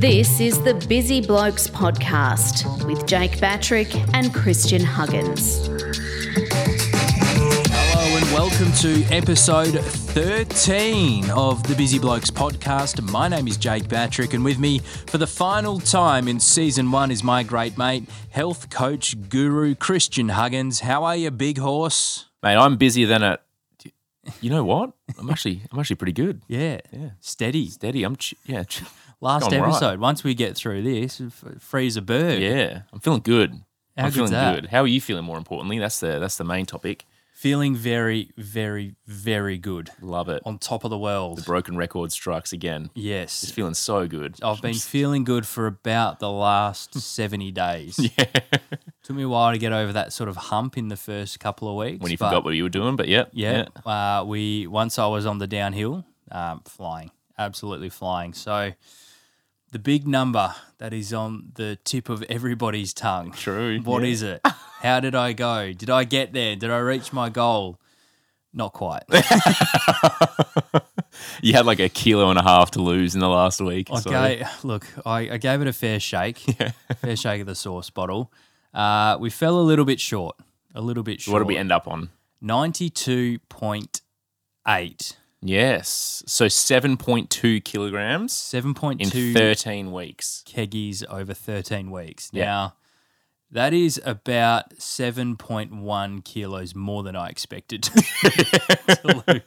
This is the Busy Blokes Podcast with Jake Patrick and Christian Huggins. Hello and welcome to episode 13 of the Busy Blokes Podcast. My name is Jake Patrick, and with me for the final time in season one is my great mate, health coach guru Christian Huggins. How are you, big horse? Mate, I'm busier than a... You know what? I'm actually pretty good. Yeah. Steady. Last episode, right. Once we get through this, Fraser Bird. Yeah, I'm feeling good. How good's that? How are you feeling? More importantly, that's the main topic. Feeling very, very, very good. Love it. On top of the world. The broken record strikes again. Yes. Just feeling so good. I've been feeling good for about the last 70 days. Yeah. Took me a while to get over that sort of hump in the first couple of weeks. When you forgot what you were doing, but yeah. Once I was on the downhill, flying, absolutely flying. So the big number that is on the tip of everybody's tongue. True. What is it? How did I go? Did I get there? Did I reach my goal? Not quite. You had like 1.5 kilos to lose in the last week. Okay, so. Look, I gave it a fair shake. Yeah. Fair shake of the sauce bottle. We fell a little bit short. What did we end up on? 92.8. Yes. So 7.2 kilograms. 7.2 in 13 weeks. Keggies over 13 weeks. Yeah. Now, that is about 7.1 kilos more than I expected to lose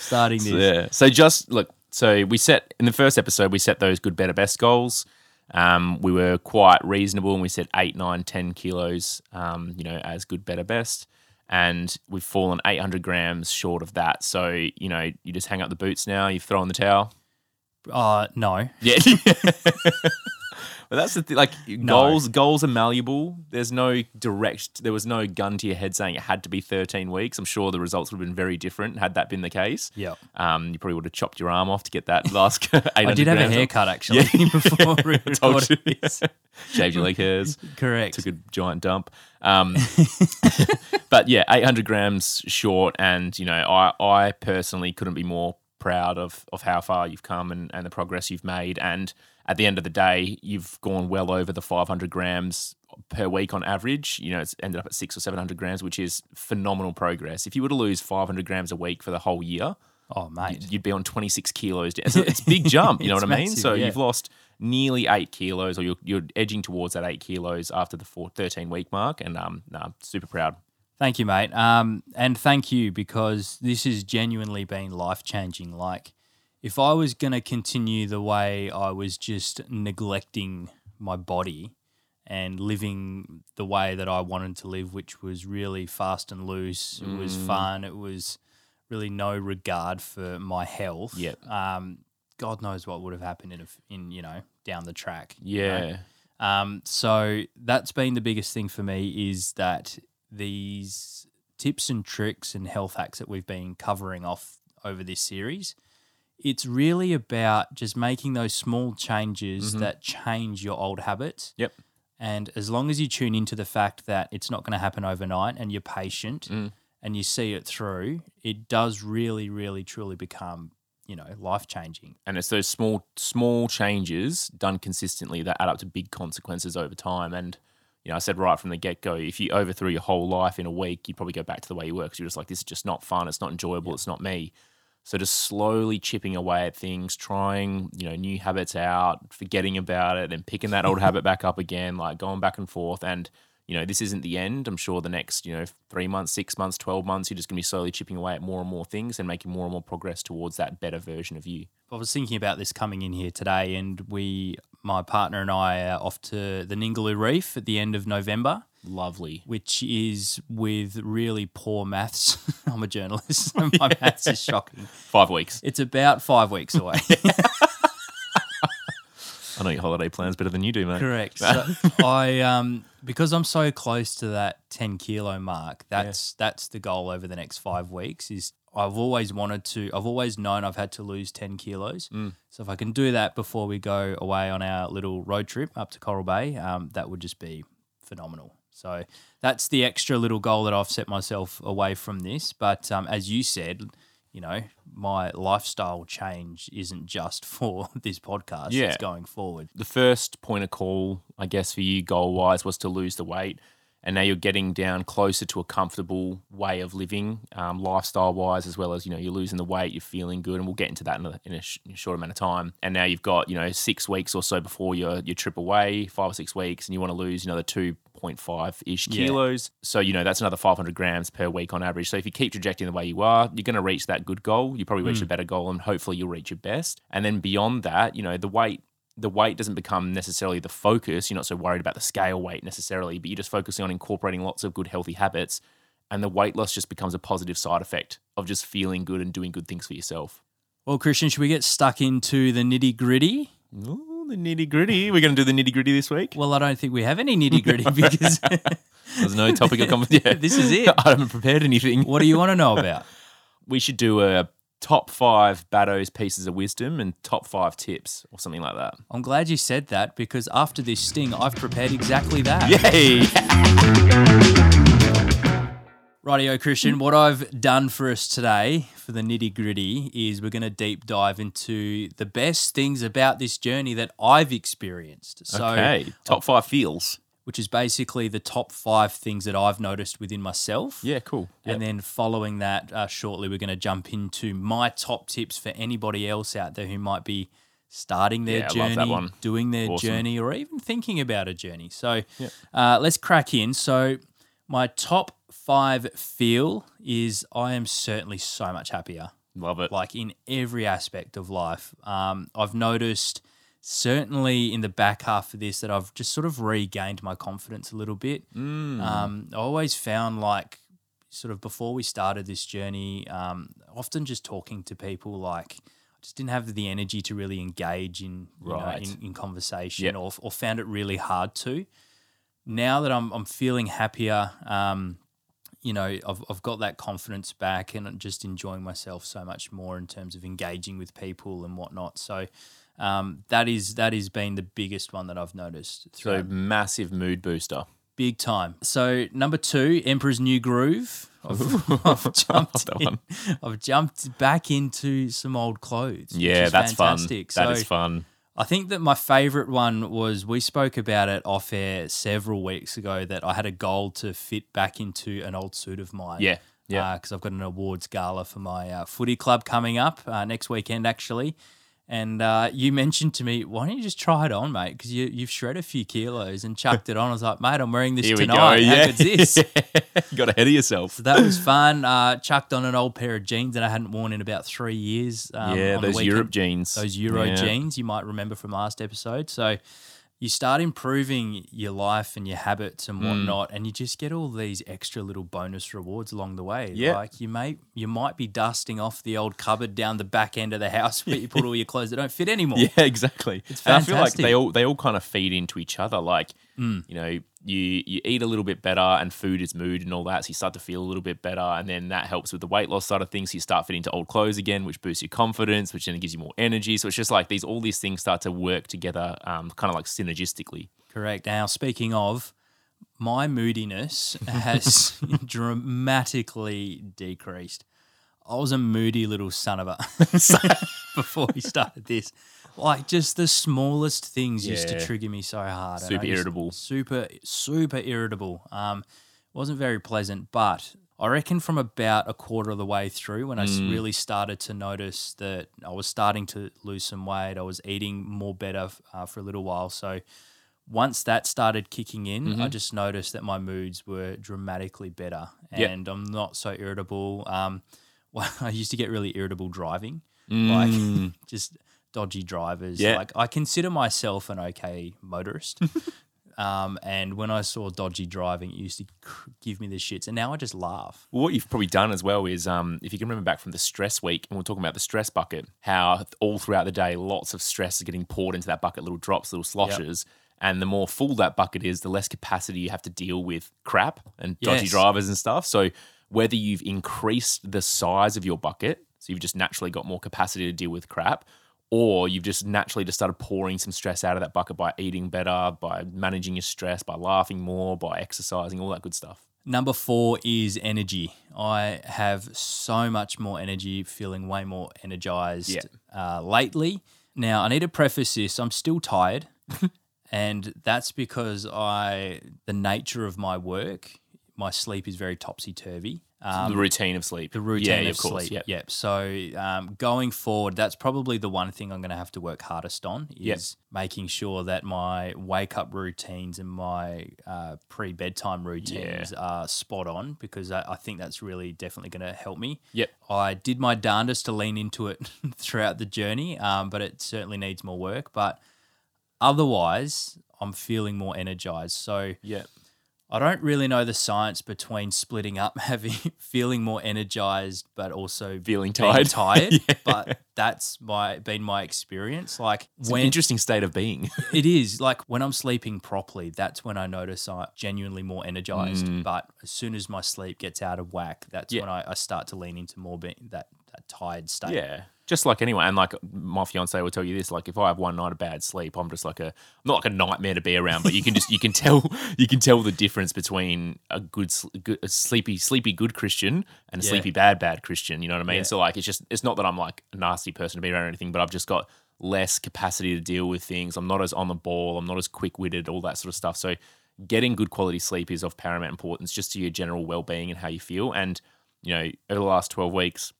starting this. Yeah. So just look, so we set in the first episode, we set those good, better, best goals. We were quite reasonable and we set 8, 9, 10 kilos, as good, better, best. And we've fallen 800 grams short of that. So, you just hang up the boots now, you've thrown the towel. No. Yeah. But that's the thing, goals are malleable. There was no gun to your head saying it had to be 13 weeks. I'm sure the results would have been very different had that been the case. Yeah. You probably would have chopped your arm off to get that last 800 grams. I did have a haircut actually before we recorded this. Shaved your leg hairs. Correct. Took a giant dump. But yeah, 800 grams short, and I personally couldn't be more proud of how far you've come and the progress you've made. And at the end of the day, you've gone well over the 500 grams per week on average. It's ended up at 600 or 700 grams, which is phenomenal progress. If you were to lose 500 grams a week for the whole year, oh mate, you'd be on 26 kilos. So it's a big jump, you know what I mean? Massive, so you've lost nearly 8 kilos, or you're edging towards that 8 kilos after the 13-week mark, and super proud. Thank you, mate. And thank you, because this has genuinely been life-changing. Like, if I was going to continue the way I was just neglecting my body and living the way that I wanted to live, which was really fast and loose, it was fun, it was really no regard for my health, yep. God knows what would have happened in down the track. Yeah. So that's been the biggest thing for me, is that these tips and tricks and health hacks that we've been covering off over this series, it's really about just making those small changes that change your old habits. Yep. And as long as you tune into the fact that it's not going to happen overnight, and you're patient and you see it through, it does really, really, truly become life-changing. And it's those small changes done consistently that add up to big consequences over time. And, I said right from the get-go, if you overthrew your whole life in a week, you'd probably go back to the way you were, because you're just like, this is just not fun, it's not enjoyable, it's not me. So just slowly chipping away at things, trying, new habits out, forgetting about it, then picking that old habit back up again, like going back and forth. And, this isn't the end. I'm sure the next, 3 months, 6 months, 12 months, you're just going to be slowly chipping away at more and more things and making more and more progress towards that better version of you. I was thinking about this coming in here today, and my partner and I are off to the Ningaloo Reef at the end of November. Lovely. Which is with really poor maths. I'm a journalist. So my maths is shocking. 5 weeks. It's about 5 weeks away. I know your holiday plan's better than you do, mate. Correct. So because I'm so close to that 10 kilo mark, that's the goal over the next 5 weeks, is I've always known I've had to lose 10 kilos. So if I can do that before we go away on our little road trip up to Coral Bay, that would just be phenomenal. So that's the extra little goal that I've set myself away from this. But as you said, you know, my lifestyle change isn't just for this podcast. Yeah. It's going forward. The first point of call, I guess, for you goal-wise was to lose the weight, and now you're getting down closer to a comfortable way of living, lifestyle-wise, as well as, you know, you're losing the weight, you're feeling good, and we'll get into that in a short amount of time. And now you've got, you know, 6 weeks or so before your trip away, 5 or 6 weeks, and you want to lose another 2.5-ish kilos. Yeah. So, you know, that's another 500 grams per week on average. So if you keep trajecting the way you are, you're going to reach that good goal. You probably reach a better goal, and hopefully you'll reach your best. And then beyond that, you know, the weight doesn't become necessarily the focus. You're not so worried about the scale weight necessarily, but you're just focusing on incorporating lots of good healthy habits. And the weight loss just becomes a positive side effect of just feeling good and doing good things for yourself. Well, Christian, should we get stuck into the nitty gritty? The nitty-gritty. We're going to do the nitty-gritty this week? Well, I don't think we have any nitty-gritty because... There's no topic of conversation. Yeah. This is it. I haven't prepared anything. What do you want to know about? We should do a top 5 Baddo's pieces of wisdom and top 5 tips or something like that. I'm glad you said that because after this sting, I've prepared exactly that. Yay! Rightio, Christian. What I've done for us today for the nitty-gritty is we're going to deep dive into the best things about this journey that I've experienced. So, okay, top 5 feels. Which is basically the top 5 things that I've noticed within myself. Yeah, cool. Yep. And then following that shortly, we're going to jump into my top tips for anybody else out there who might be starting their journey, doing their journey, or even thinking about a journey. So let's crack in. So my top 5 feel is I am certainly so much happier. Love it. Like in every aspect of life. I've noticed certainly in the back half of this that I've just sort of regained my confidence a little bit. I always found like sort of before we started this journey, often just talking to people like I just didn't have the energy to really engage in, you know, in conversation or found it really hard to. Now that I'm feeling happier, you know, I've got that confidence back and I'm just enjoying myself so much more in terms of engaging with people and whatnot. So that is been the biggest one that I've noticed. So massive mood booster. Big time. So number 2, Emperor's New Groove. I've jumped back into some old clothes. Yeah, that's fantastic. Fun. That is fun. I think that my favourite one was we spoke about it off air several weeks ago that I had a goal to fit back into an old suit of mine. Yeah, yeah. Because I've got an awards gala for my footy club coming up next weekend actually. And you mentioned to me, why don't you just try it on, mate? Because you've shredded a few kilos and chucked it on. I was like, mate, I'm wearing this tonight. How good's this? You got ahead of yourself. So that was fun. Chucked on an old pair of jeans that I hadn't worn in about 3 years. On those Europe jeans. Those Euro jeans you might remember from last episode. So you start improving your life and your habits and whatnot, and you just get all these extra little bonus rewards along the way. Yeah. Like you might be dusting off the old cupboard down the back end of the house where you put all your clothes that don't fit anymore. Yeah, exactly. It's fantastic. And I feel like they all kind of feed into each other. Like, you know, you eat a little bit better and food is mood and all that. So you start to feel a little bit better and then that helps with the weight loss side of things. So you start fitting into old clothes again, which boosts your confidence, which then gives you more energy. So it's just like all these things start to work together kind of like synergistically. Correct. Now, speaking of, my moodiness has dramatically decreased. I was a moody little son of a before we started this. Like just the smallest things used to trigger me so hard. Super irritable. Super irritable. Wasn't very pleasant, but I reckon from about a quarter of the way through when I really started to notice that I was starting to lose some weight, I was eating more better for a little while. So once that started kicking in, I just noticed that my moods were dramatically better and I'm not so irritable. I used to get really irritable driving, like just dodgy drivers. Yeah. Like I consider myself an okay motorist. And when I saw dodgy driving, it used to give me the shits. And now I just laugh. Well, what you've probably done as well is if you can remember back from the stress week, and we're talking about the stress bucket, how all throughout the day, lots of stress is getting poured into that bucket, little drops, little sloshes. Yep. And the more full that bucket is, the less capacity you have to deal with crap and dodgy drivers and stuff. So whether you've increased the size of your bucket, so you've just naturally got more capacity to deal with crap, or you've just naturally just started pouring some stress out of that bucket by eating better, by managing your stress, by laughing more, by exercising, all that good stuff. Number 4 is energy. I have so much more energy, feeling way more energized lately. Now, I need to preface this. I'm still tired, and that's because the nature of my work, my sleep is very topsy-turvy. The routine of sleep. The routine of course, sleep, yep. So going forward, that's probably the one thing I'm going to have to work hardest on is making sure that my wake-up routines and my pre-bedtime routines are spot on, because I think that's really definitely going to help me. Yep. I did my darndest to lean into it throughout the journey, but it certainly needs more work. But otherwise, I'm feeling more energized. So I don't really know the science between splitting up, feeling more energized, but also feeling tired. But that's been my experience. Like an interesting state of being. It is. Like when I'm sleeping properly, that's when I notice I'm genuinely more energized. But as soon as my sleep gets out of whack, that's when I start to lean into more that tired state. Yeah. Just like anyone, and like my fiance will tell you this, like if I have one night of bad sleep, I'm just like not like a nightmare to be around, but you can tell the difference between a sleepy good Christian and a sleepy bad Christian. You know what I mean? Yeah. So like it's not that I'm like a nasty person to be around or anything, but I've just got less capacity to deal with things. I'm not as on the ball. I'm not as quick witted. All that sort of stuff. So getting good quality sleep is of paramount importance just to your general well being and how you feel. And you know, over the last 12 weeks.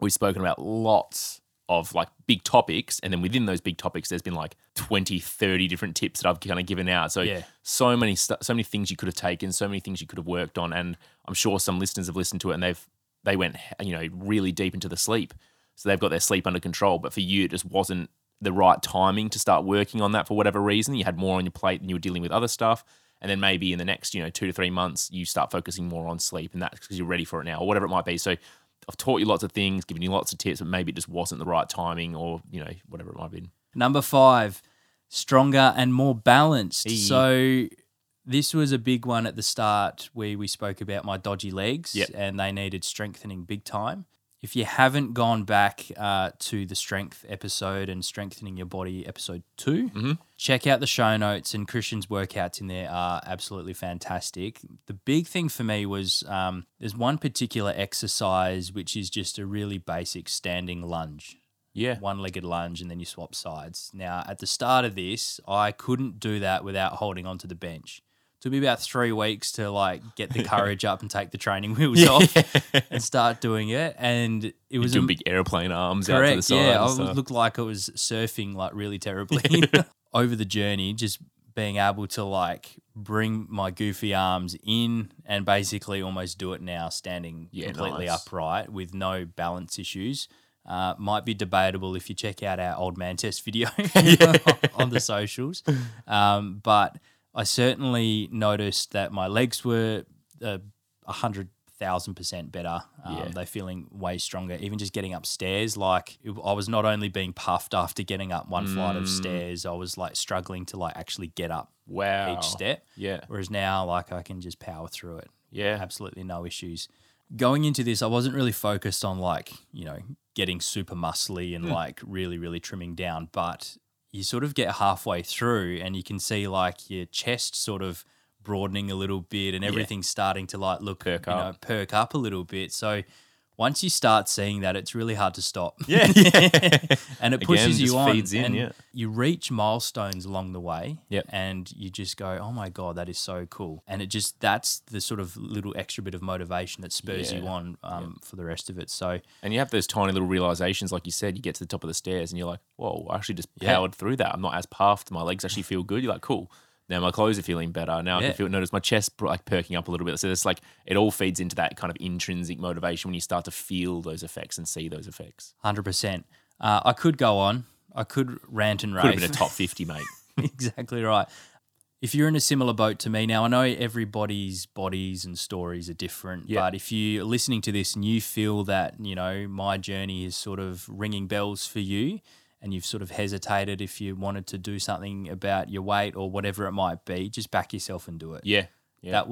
We've spoken about lots of like big topics, and then within those big topics, there's been like 20, 30 different tips that I've kind of given out. So so many things you could have taken, so many things you could have worked on, and I'm sure some listeners have listened to it and they went really deep into the sleep, so they've got their sleep under control. But for you, it just wasn't the right timing to start working on that for whatever reason. You had more on your plate and you were dealing with other stuff, and then maybe in the next 2 to 3 months, you start focusing more on sleep, and that's because you're ready for it now or whatever it might be. So I've taught you lots of things, given you lots of tips, but maybe it just wasn't the right timing or, whatever it might have been. Number 5, stronger and more balanced. So this was a big one at the start where we spoke about my dodgy legs and they needed strengthening big time. If you haven't gone back to the strength episode and strengthening your body episode 2, check out the show notes, and Christian's workouts in there are absolutely fantastic. The big thing for me was there's one particular exercise which is just a really basic standing lunge. Yeah. One-legged lunge, and then you swap sides. Now, at the start of this, I couldn't do that without holding onto the bench. Took me about 3 weeks to get the courage up and take the training wheels off and start doing it. And it was doing big airplane arms out to the side. Yeah, I looked like I was surfing really terribly over the journey, just being able to bring my goofy arms in and basically almost do it now standing completely upright with no balance issues. Might be debatable if you check out our old man test video on the socials. But I certainly noticed that my legs were 100,000% better. They're feeling way stronger. Even just getting upstairs, I was not only being puffed after getting up one flight of stairs, I was struggling to actually get up each step. Yeah. Whereas now, I can just power through it. Yeah. Absolutely no issues. Going into this, I wasn't really focused on getting super muscly and really, really trimming down, but you sort of get halfway through and you can see your chest sort of broadening a little bit and everything's starting to perk up a little bit. So once you start seeing that, it's really hard to stop. And it pushes you on. Feeds in, and you reach milestones along the way and you just go, oh my God, that is so cool. And that's the sort of little extra bit of motivation that spurs you on for the rest of it. So, and you have those tiny little realizations, like you said, you get to the top of the stairs and you're like, whoa, I actually just powered through that. I'm not as puffed. My legs actually feel good. You're like, cool. Now my clothes are feeling better. Now I can notice my chest perking up a little bit. So it's it all feeds into that kind of intrinsic motivation when you start to feel those effects and see those effects. 100%. I could go on. I could rant and rave. Could have been a top 50, mate. Exactly right. If you're in a similar boat to me now, I know everybody's bodies and stories are different, but if you're listening to this and you feel that, my journey is sort of ringing bells for you, and you've sort of hesitated if you wanted to do something about your weight or whatever it might be, just back yourself and do it. Yeah. That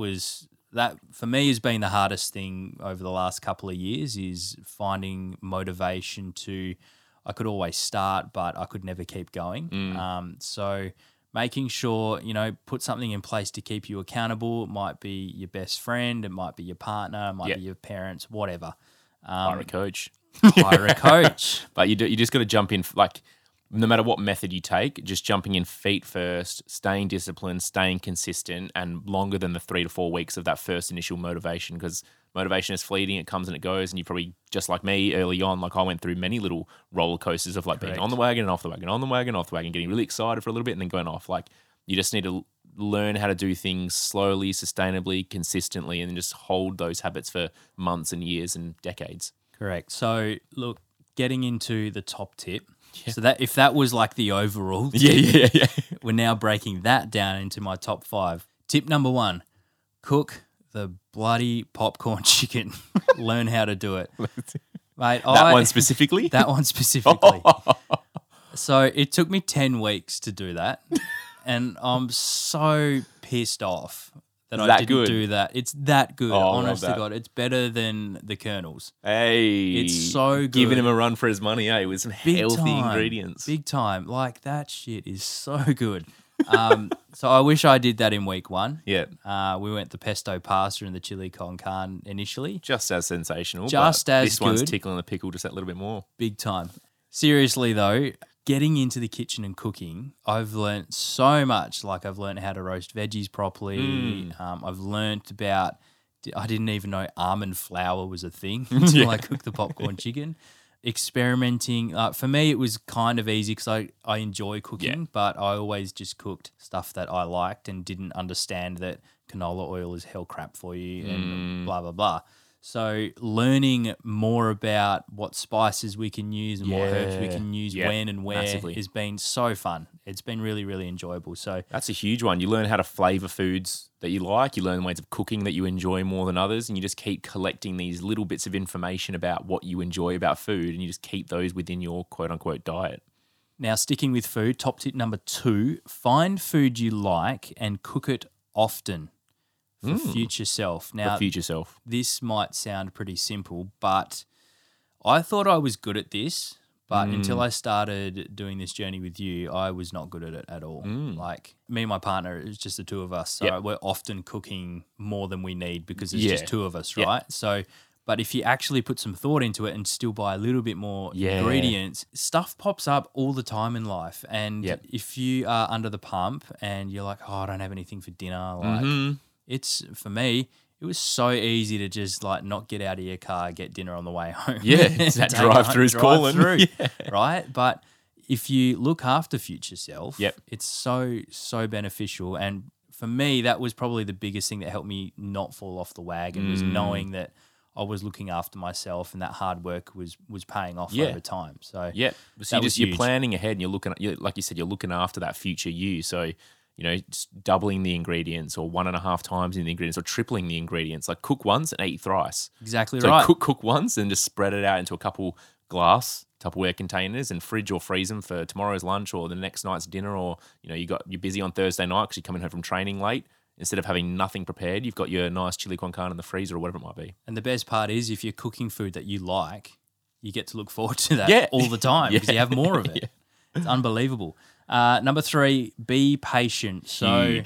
for me has been the hardest thing over the last couple of years is finding motivation to, I could always start, but I could never keep going. So making sure, you know, put something in place to keep you accountable. It might be your best friend. It might be your partner. It might be your parents, whatever. Hire a coach. Hire a coach. But you just got to jump in, like, no matter what method you take, just jumping in feet first, staying disciplined, staying consistent, and longer than the 3 to 4 weeks of that first initial motivation, because motivation is fleeting. It comes and it goes, and you probably, just like me early on, like I went through many little roller coasters of like being on the wagon and off the wagon, on the wagon, off the wagon, getting really excited for a little bit and then going off. Like, you just need to learn how to do things slowly, sustainably, consistently, and just hold those habits for months and years and decades. Correct. So look, getting into the top tip. Yeah. So that if that was like the overall tip, we're now breaking that down into my top five. Tip number one, cook the bloody popcorn chicken. Learn how to do it. Mate, that one specifically. So it took me 10 weeks to do that, and I'm so pissed off that I didn't do that. It's that good. Oh, honest to God, it's better than the Colonel's. Hey. It's so good. Giving him a run for his money, with some healthy ingredients. Big time. Like, that shit is so good. So I wish I did that in week one. Yeah. We went the pesto pasta and the chili con carne initially. Just as sensational. Just as good. This one's tickling the pickle just that little bit more. Big time. Seriously, though, getting into the kitchen and cooking, I've learnt so much. Like, I've learnt how to roast veggies properly. I've learnt about, I didn't even know almond flour was a thing until I cooked the popcorn chicken. Experimenting. For me, it was kind of easy because I enjoy cooking, but I always just cooked stuff that I liked and didn't understand that canola oil is hell crap for you and blah, blah, blah. So learning more about what spices we can use and what herbs we can use when and where has been so fun. It's been really, really enjoyable. So that's a huge one. You learn how to flavour foods that you like. You learn ways of cooking that you enjoy more than others, and you just keep collecting these little bits of information about what you enjoy about food, and you just keep those within your quote-unquote diet. Now, sticking with food, top tip number two, find food you like and cook it often. For future self. This might sound pretty simple, but I thought I was good at this, but until I started doing this journey with you, I was not good at it at all. Like, me and my partner, it's just the two of us, so we're often cooking more than we need because it's just two of us, right? So, but if you actually put some thought into it and still buy a little bit more ingredients, stuff pops up all the time in life. And if you are under the pump and you're like, oh, I don't have anything for dinner, like... It's, for me, it was so easy to just like not get out of your car, get dinner on the way home. Yeah, it's that drive-through's calling. Right? But if you look after future self, it's so beneficial. And for me, that was probably the biggest thing that helped me not fall off the wagon was knowing that I was looking after myself and that hard work was paying off over time. So so you're planning ahead and you're looking, like you said, you're looking after that future you. So, you know, doubling the ingredients or 1.5 times in the ingredients or tripling the ingredients. Like, cook once and eat thrice. Exactly right. So cook once and just spread it out into a couple glass Tupperware containers and fridge or freeze them for tomorrow's lunch or the next night's dinner, or, you know, you're busy on Thursday night because you're coming home from training late. Instead of having nothing prepared, you've got your nice chili con carne in the freezer or whatever it might be. And the best part is if you're cooking food that you like, you get to look forward to that all the time because you have more of it. It's unbelievable. Number three, be patient. So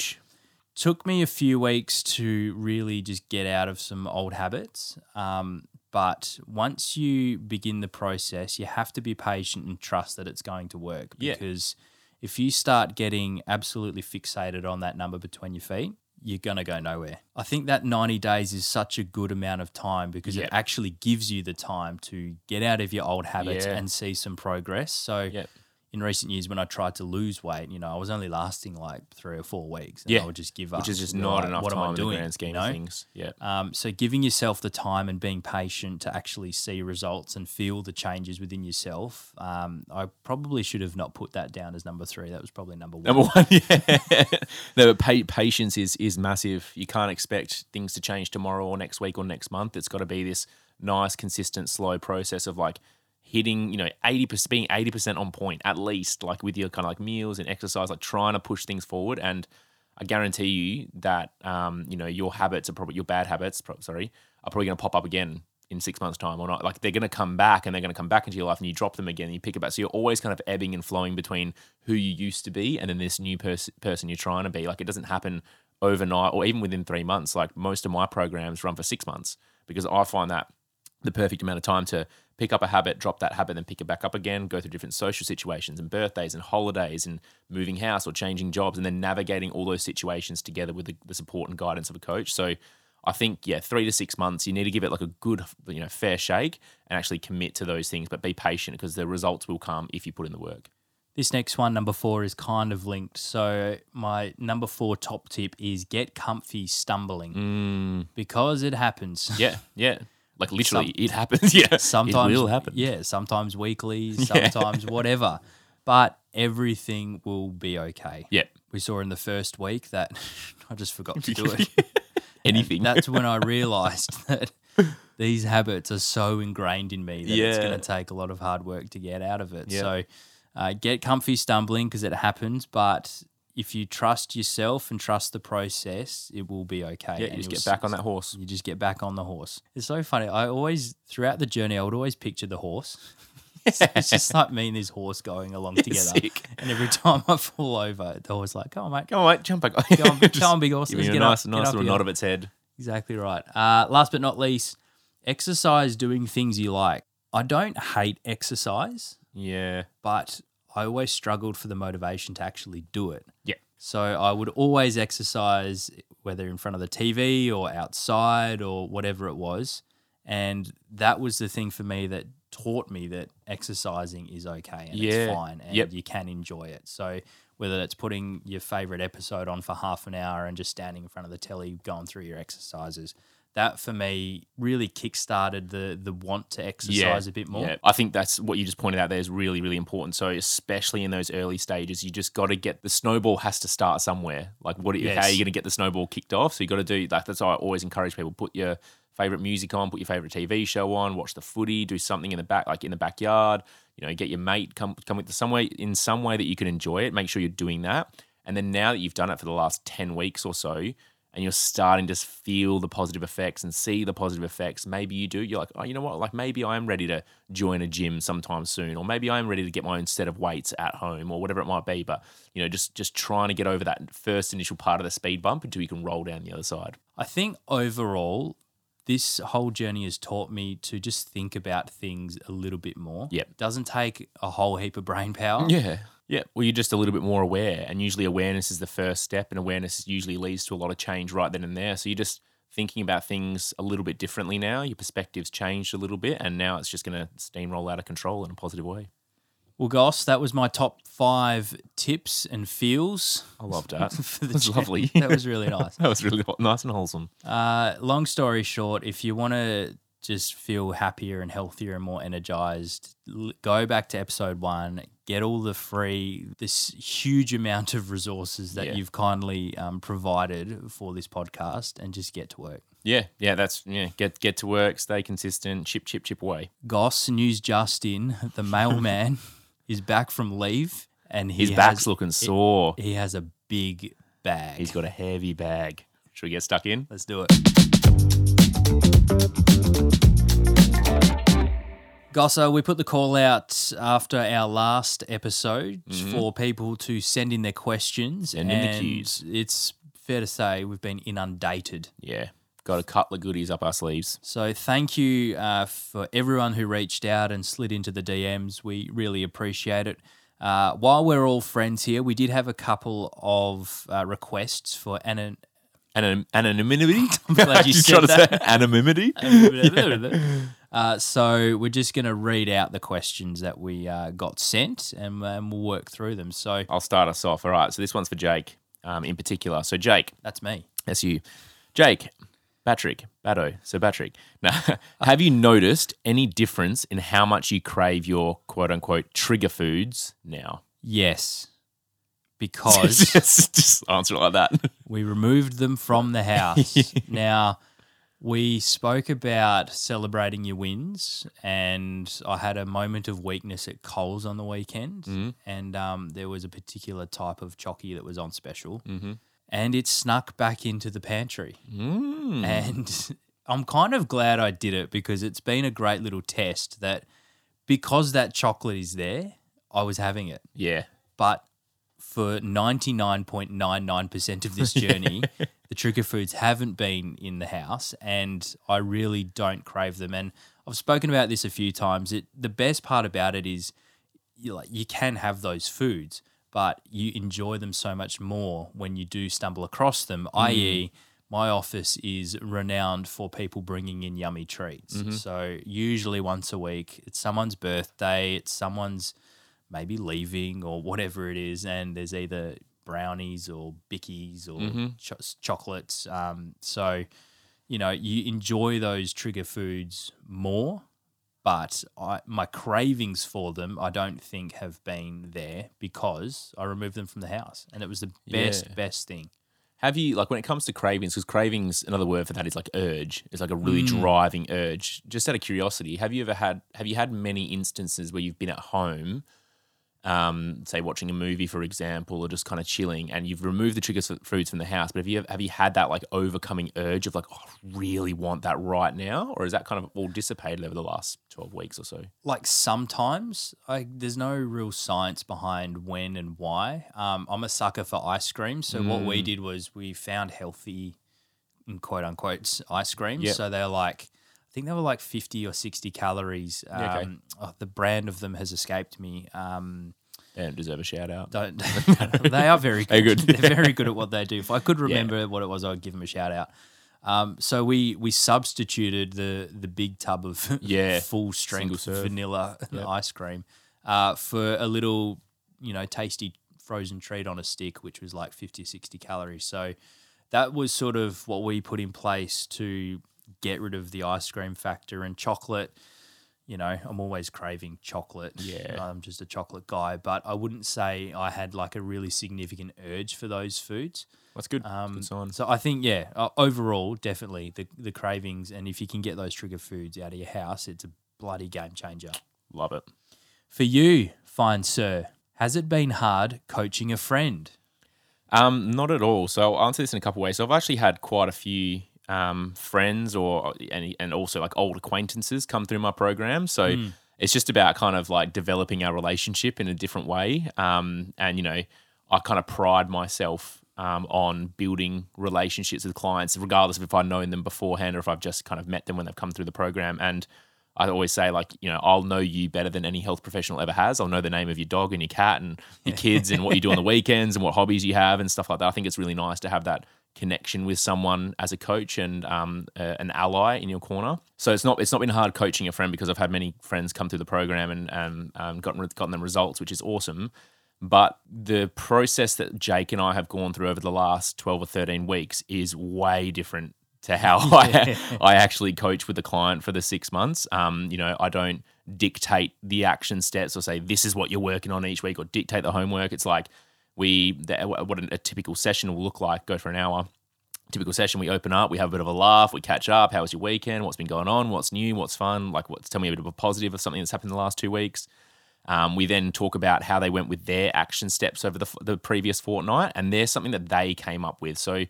took me a few weeks to really just get out of some old habits. But once you begin the process, you have to be patient and trust that it's going to work, because if you start getting absolutely fixated on that number between your feet, you're going to go nowhere. I think that 90 days is such a good amount of time because it actually gives you the time to get out of your old habits and see some progress. So in recent years, when I tried to lose weight, you know, I was only lasting like 3 or 4 weeks, and I would just give up. Which is just not enough time in the grand scheme of things. Yeah. So giving yourself the time and being patient to actually see results and feel the changes within yourself. I probably should have not put that down as number three. That was probably number one. No, but patience is massive. You can't expect things to change tomorrow or next week or next month. It's got to be this nice, consistent, slow process of like, hitting, you know, 80%, being 80% on point at least, like with your kind of like meals and exercise, like trying to push things forward. And I guarantee you that, you know, your bad habits are probably going to pop up again in 6 months' time or not. Like, they're going to come back and they're going to come back into your life, and you drop them again and you pick it up. So you're always kind of ebbing and flowing between who you used to be and then this new person you're trying to be. Like, it doesn't happen overnight or even within 3 months. Like, most of my programs run for 6 months because I find that the perfect amount of time to pick up a habit, drop that habit, then pick it back up again, go through different social situations and birthdays and holidays and moving house or changing jobs, and then navigating all those situations together with the support and guidance of a coach. So I think, 3 to 6 months, you need to give it like a good, fair shake and actually commit to those things, but be patient because the results will come if you put in the work. This next one, number 4, is kind of linked. So my number 4 top tip is get comfy stumbling because it happens. Yeah. Like literally it happens. Yeah. Sometimes it will happen. Yeah. Sometimes weekly, sometimes whatever, but everything will be okay. Yeah. We saw in the first week that I just forgot to do it. Anything. And that's when I realized that these habits are so ingrained in me that it's going to take a lot of hard work to get out of it. Yeah. So get comfy stumbling because it happens, but if you trust yourself and trust the process, it will be okay. Yeah, and you just get back on that horse. You just get back on the horse. It's so funny. Throughout the journey, I would always picture the horse. It's just like me and this horse going along together. Sick. And every time I fall over, the horse is like, come on, mate. Come on, mate. Jump back. Come on, big horse. Give me a nice little nod of its head. Exactly right. Last but not least, exercise doing things you like. I don't hate exercise. Yeah. But I always struggled for the motivation to actually do it. Yeah. So I would always exercise, whether in front of the TV or outside or whatever it was. And that was the thing for me that taught me that exercising is okay and it's fine and you can enjoy it. So whether that's putting your favorite episode on for half an hour and just standing in front of the telly going through your exercises, that for me really kickstarted the want to exercise a bit more. Yeah. I think that's what you just pointed out there is really, really important. So especially in those early stages, you just got to get the snowball has to start somewhere. Like how are you going to get the snowball kicked off? So you got to do that. That's why I always encourage people, put your favorite music on, put your favorite TV show on, watch the footy, do something in the backyard, get your mate, come with somewhere in some way that you can enjoy it. Make sure you're doing that. And then now that you've done it for the last 10 weeks or so, and you're starting to feel the positive effects and see the positive effects, maybe you're like, oh, you know what, like maybe I am ready to join a gym sometime soon, or maybe I am ready to get my own set of weights at home or whatever it might be. But, just trying to get over that first initial part of the speed bump until you can roll down the other side. I think overall, this whole journey has taught me to just think about things a little bit more. Yep. It doesn't take a whole heap of brain power. Yeah. Yeah, well, you're just a little bit more aware, and usually awareness is the first step, and awareness usually leads to a lot of change right then and there. So you're just thinking about things a little bit differently now. Your perspective's changed a little bit, and now it's just going to steamroll out of control in a positive way. Well, Goss, that was my top 5 tips and feels. I loved that. It was lovely. That was really nice. That was really nice and wholesome. Long story short, if you want to just feel happier and healthier and more energized, go back to episode 1, get all this huge amount of resources that you've kindly provided for this podcast, and just get to work. Yeah, get to work, stay consistent, chip away. Goss, news just in, the mailman is back from leave, and his back's looking sore. He has a big bag. He's got a heavy bag. Should we get stuck in? Let's do it. Gosso, we put the call out after our last episode for people to send in their questions. And in the queues. It's fair to say we've been inundated. Yeah, got a couple of goodies up our sleeves. So thank you for everyone who reached out and slid into the DMs. We really appreciate it. While we're all friends here, we did have a couple of requests for anonymity. I'm glad you said that. Anonymity. So we're just going to read out the questions that we got sent, and we'll work through them. So I'll start us off. All right. So this one's for Jake in particular. So Jake. That's me. That's you. Jake, Patrick, Baddo. So Patrick, now, have you noticed any difference in how much you crave your quote-unquote trigger foods now? Yes. Because just answer it like that. We removed them from the house. Now, we spoke about celebrating your wins, and I had a moment of weakness at Coles on the weekend, and there was a particular type of chockey that was on special, and it snuck back into the pantry, and I'm kind of glad I did it because it's been a great little test that because that chocolate is there, I was having it. Yeah. But for 99.99% of this journey, the trigger foods haven't been in the house and I really don't crave them. And I've spoken about this a few times. The best part about it is you can have those foods, but you enjoy them so much more when you do stumble across them, i.e., my office is renowned for people bringing in yummy treats. Mm-hmm. So usually once a week, it's someone's birthday, it's someone's maybe leaving or whatever it is, and there's either brownies or bickies or chocolates. So, you enjoy those trigger foods more, but my cravings for them I don't think have been there because I removed them from the house, and it was the best thing. Have you, when it comes to cravings, because cravings, another word for that is urge. It's a really driving urge. Just out of curiosity, have you had many instances where you've been at home, say watching a movie, for example, or just kind of chilling, and you've removed the trigger foods from the house, but have you had that overcoming urge of oh, I really want that right now? Or is that kind of all dissipated over the last 12 weeks or so? Sometimes. There's no real science behind when and why. I'm a sucker for ice cream. So what we did was we found healthy, in quote unquote, ice cream. Yep. So they're I think they were 50 or 60 calories. The brand of them has escaped me. They don't deserve a shout out. Don't. They are very good. They're very good at what they do. If I could remember what it was, I would give them a shout out. So we substituted the big tub of full strength vanilla ice cream for a little, tasty frozen treat on a stick, which was 50 or 60 calories. So that was sort of what we put in place to get rid of the ice cream factor. And chocolate, I'm always craving chocolate. Yeah. I'm just a chocolate guy, but I wouldn't say I had a really significant urge for those foods. That's good. Good sign. So I think, overall, definitely the cravings, and if you can get those trigger foods out of your house, it's a bloody game changer. Love it. For you, fine sir, has it been hard coaching a friend? Not at all. So I'll answer this in a couple of ways. So I've actually had quite a few friends and also old acquaintances come through my program. So it's just about kind of developing our relationship in a different way. And I kind of pride myself on building relationships with clients, regardless of if I've known them beforehand or if I've just kind of met them when they've come through the program. And I always say I'll know you better than any health professional ever has. I'll know the name of your dog and your cat and your kids and what you do on the weekends and what hobbies you have and stuff like that. I think it's really nice to have that connection with someone as a coach and an ally in your corner. So it's not been hard coaching a friend because I've had many friends come through the program and gotten them results, which is awesome. But the process that Jake and I have gone through over the last 12 or 13 weeks is way different to how I actually coach with the client for the 6 months. I don't dictate the action steps or say this is what you're working on each week or dictate the homework. It's what a typical session will look like, go for an hour. Typical session, we open up, we have a bit of a laugh, we catch up, how was your weekend, what's been going on, what's new, what's fun, tell me a bit of a positive of something that's happened in the last 2 weeks. We then talk about how they went with their action steps over the previous fortnight, and there's something that they came up with. So,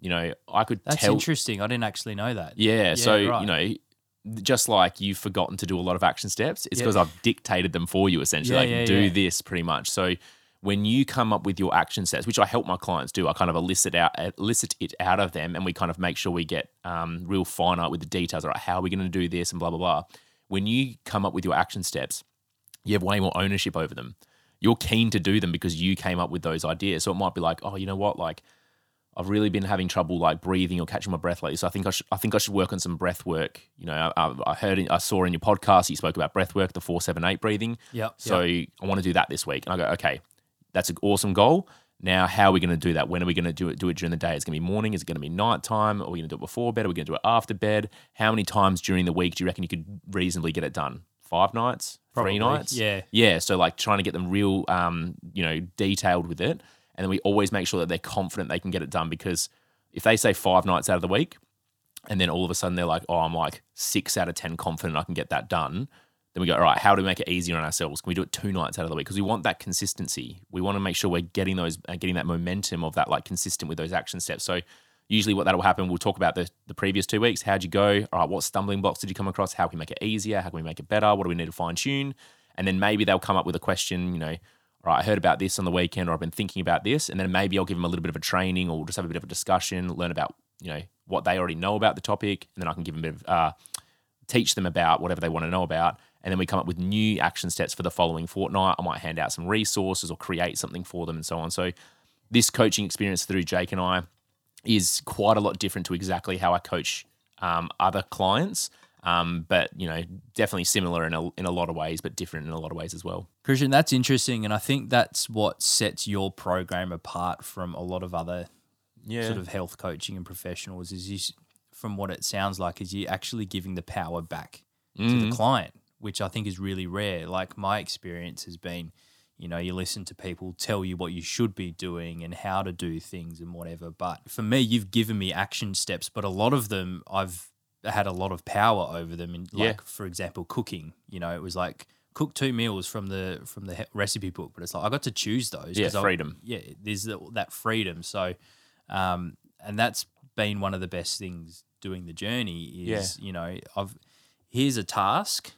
I could tell. That's interesting. I didn't actually know that. Yeah so, right. Just you've forgotten to do a lot of action steps, it's because I've dictated them for you essentially. Do this pretty much. So when you come up with your action steps, which I help my clients do, I kind of elicit it out of them, and we kind of make sure we get real finite with the details. All right, how are we going to do this and blah, blah, blah. When you come up with your action steps, you have way more ownership over them. You're keen to do them because you came up with those ideas. So it might be I've really been having trouble breathing or catching my breath lately. So I think I should work on some breath work. I saw in your podcast you spoke about breath work, the 4-7-8 breathing. Yeah. So I want to do that this week. And I go, okay, that's an awesome goal. Now, how are we going to do that? When are we going to do it during the day? It's going to be morning. Is it going to be nighttime? Are we going to do it before bed? Are we going to do it after bed? How many times during the week do you reckon you could reasonably get it done? 5 nights? Probably. 3 nights? Yeah. Yeah. So trying to get them real, detailed with it. And then we always make sure that they're confident they can get it done, because if they say 5 nights out of the week and then all of a sudden they're I'm 6 out of 10 confident I can get that done. Then we go, all right, how do we make it easier on ourselves? Can we do it 2 nights out of the week? Because we want that consistency. We want to make sure we're getting that momentum of that consistent with those action steps. So Usually what that will happen, we'll talk about the previous 2 weeks. How'd you go? All right, what stumbling blocks did you come across? How can we make it easier? How can we make it better? What do we need to fine tune? And then maybe they'll come up with a question, you know, all right, I heard about this on the weekend, or I've been thinking about this. And then maybe I'll give them a little bit of a training, or we'll just have a bit of a discussion, learn about, you know, what they already know about the topic. And then I can give them a bit of, teach them about whatever they want to know about. And then we come up with new action steps for the following fortnight. I might hand out some resources or create something for them and so on. So this coaching experience through Jake and I is quite a lot different to exactly how I coach other clients. But, you know, definitely similar in a lot of ways, but different in a lot of ways as well. Christian, that's interesting. And I think that's what sets your program apart from a lot of other sort of health coaching and professionals is you, from what it sounds like, is you're actually giving the power back to the client, which I think is really rare. Like my experience has been, you know, you listen to people tell you what you should be doing and how to do things and whatever. But for me, you've given me action steps, but a lot of them I've had a lot of power over them. And like, for example, cooking, you know, it was like cook 2 meals from the recipe book, but it's like, I got to choose those. Yeah. Freedom. There's that freedom. So, and that's been one of the best things doing the journey is, you know, here's a task,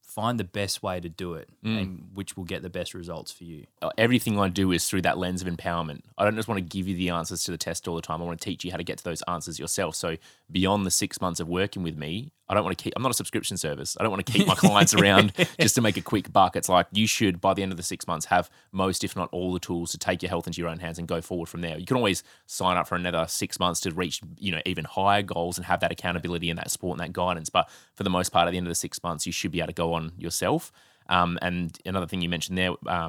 find the best way to do it and which will get the best results for you. Everything I do is through that lens of empowerment. I don't just want to give you the answers to the test all the time. I want to teach you how to get to those answers yourself. So beyond the 6 months of working with me, I'm not a subscription service. I don't want to keep my clients around just to make a quick buck. It's like you should, by the end of the 6 months, have most, if not all, the tools to take your health into your own hands and go forward from there. You can always sign up for another 6 months to reach, you know, even higher goals and have that accountability and that support and that guidance. But for the most part, at the end of the 6 months, you should be able to go on yourself. And another thing you mentioned there, or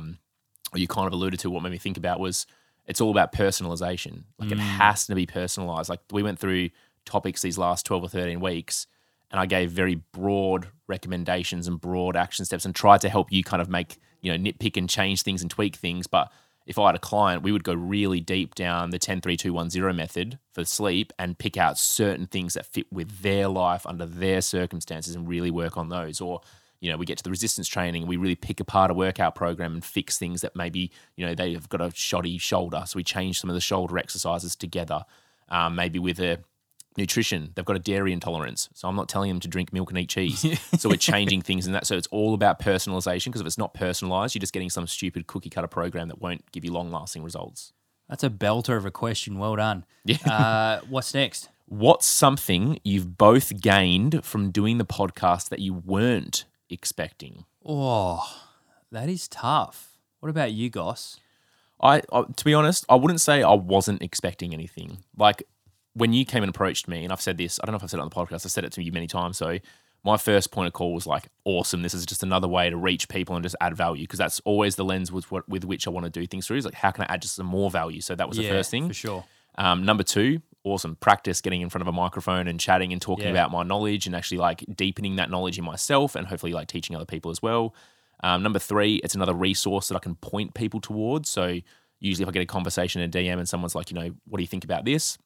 you kind of alluded to, what made me think about was it's all about personalization. Like it has to be personalized. Like we went through topics these last 12 or 13 weeks. And I gave very broad recommendations and broad action steps and tried to help you kind of make, you know, nitpick and change things and tweak things. But if I had a client, we would go really deep down the 10-3-2-1-0 method for sleep and pick out certain things that fit with their life under their circumstances and really work on those. Or, you know, we get to the resistance training and we really pick apart a workout program and fix things that maybe, you know, they've got a shoddy shoulder. So we change some of the shoulder exercises together, maybe with a nutrition, they've got a dairy intolerance. So I'm not telling them to drink milk and eat cheese. So we're changing things in that. So it's all about personalization, because if it's not personalized, you're just getting some stupid cookie cutter program that won't give you long lasting results. That's a belter of a question. Well done. Yeah. What's next? What's something you've both gained from doing the podcast that you weren't expecting? Oh, that is tough. What about you, Goss? I to be honest, I wouldn't say I wasn't expecting anything. Like, when you came and approached me, and I've said this, I don't know if I've said it on the podcast, I've said it to you many times. So my first point of call was like, awesome, this is just another way to reach people and just add value, because that's always the lens with which I want to do things through, is like, how can I add just some more value? So that was the first thing. For sure. Number two, awesome, practice getting in front of a microphone and chatting and talking about my knowledge and actually like deepening that knowledge in myself and hopefully like teaching other people as well. Number three, it's another resource that I can point people towards. So usually if I get a conversation in a DM and someone's like, you know, what do you think about this?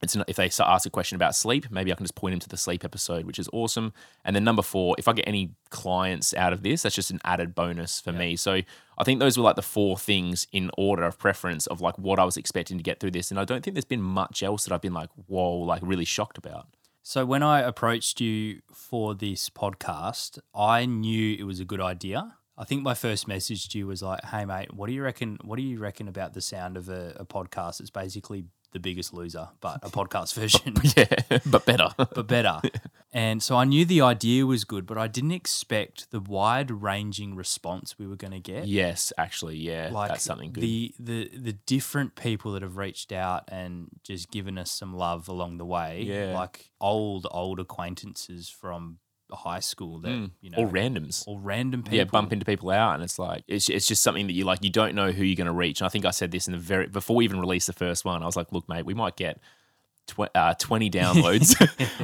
It's not, if they ask a question about sleep, maybe I can just point them to the sleep episode, which is awesome. And then number four, if I get any clients out of this, that's just an added bonus for me. So I think those were like the four things in order of preference of like what I was expecting to get through this. And I don't think there's been much else that I've been like, whoa, like really shocked about. So when I approached you for this podcast, I knew it was a good idea. I think my first message to you was like, hey mate, what do you reckon about the sound of a podcast? It's basically The Biggest Loser, but a podcast version. But better. And so I knew the idea was good, but I didn't expect the wide-ranging response we were going to get. Yes, actually, yeah, like that's something good. The different people that have reached out and just given us some love along the way, like old acquaintances from high school that you know, or random people bump into people out, and it's like it's just something that you like, you don't know who you're going to reach. And I think I said this in the very before we even released the first one, I was like, look mate, we might get 20 downloads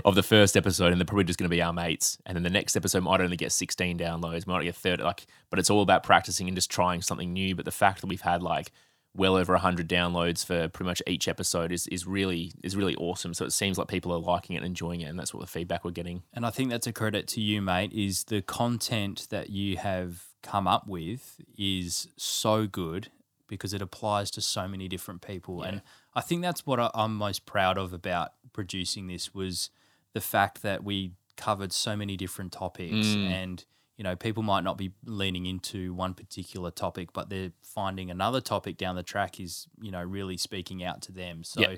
of the first episode and they're probably just going to be our mates, and then the next episode might only get 16 downloads, might get 30, like, but it's all about practicing and just trying something new. But the fact that we've had like well over 100 downloads for pretty much each episode is really awesome. So it seems like people are liking it and enjoying it, and that's what the feedback we're getting. And I think that's a credit to you, mate, is the content that you have come up with is so good because it applies to so many different people. Yeah. And I think that's what I'm most proud of about producing this, was the fact that we covered so many different topics and, you know, people might not be leaning into one particular topic, but they're finding another topic down the track is, you know, really speaking out to them. So yeah.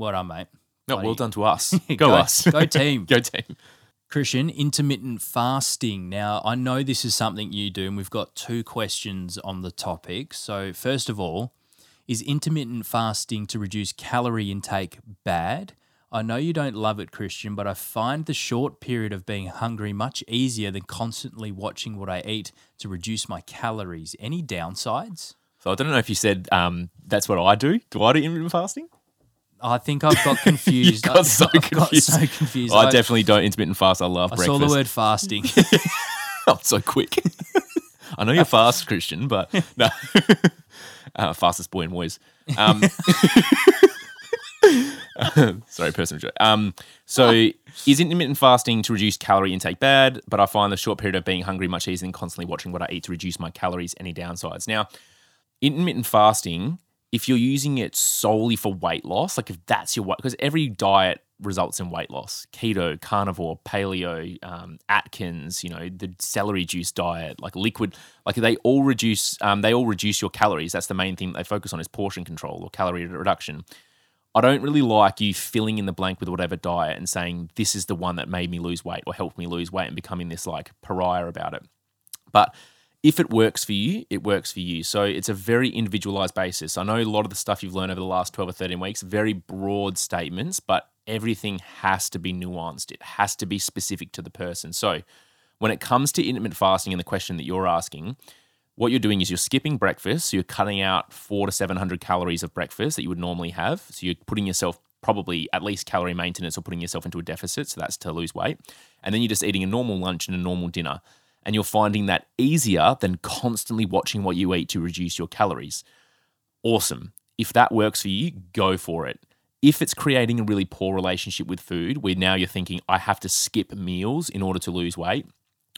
Well done, mate. No, well done to us. Go us. Go team. Go team. Christian, intermittent fasting. Now, I know this is something you do, and we've got two questions on the topic. So first of all, is intermittent fasting to reduce calorie intake bad? I know you don't love it, Christian, but I find the short period of being hungry much easier than constantly watching what I eat to reduce my calories. Any downsides? So I don't know if you said that's what I do. Do I do intermittent fasting? I think I've got confused. I got so confused. I definitely don't intermittent fast. I love breakfast. I saw the word fasting. I'm so quick. I know you're fast, Christian, but no. Fastest boy in boys. Sorry, personal joke. So is intermittent fasting to reduce calorie intake bad? But I find the short period of being hungry much easier than constantly watching what I eat to reduce my calories. Any downsides? Now, intermittent fasting, if you're using it solely for weight loss, like if that's your weight, because every diet results in weight loss, keto, carnivore, paleo, Atkins, you know, the celery juice diet, like liquid, like they all reduce your calories. That's the main thing that they focus on, is portion control or calorie reduction. I don't really like you filling in the blank with whatever diet and saying, this is the one that made me lose weight or helped me lose weight, and becoming this like pariah about it. But if it works for you, it works for you. So it's a very individualized basis. I know a lot of the stuff you've learned over the last 12 or 13 weeks, very broad statements, but everything has to be nuanced. It has to be specific to the person. So when it comes to intermittent fasting and the question that you're asking, what you're doing is you're skipping breakfast. So you're cutting out 400 to 700 calories of breakfast that you would normally have. So you're putting yourself probably at least calorie maintenance or putting yourself into a deficit. So that's to lose weight. And then you're just eating a normal lunch and a normal dinner. And you're finding that easier than constantly watching what you eat to reduce your calories. Awesome. If that works for you, go for it. If it's creating a really poor relationship with food, where now you're thinking, I have to skip meals in order to lose weight,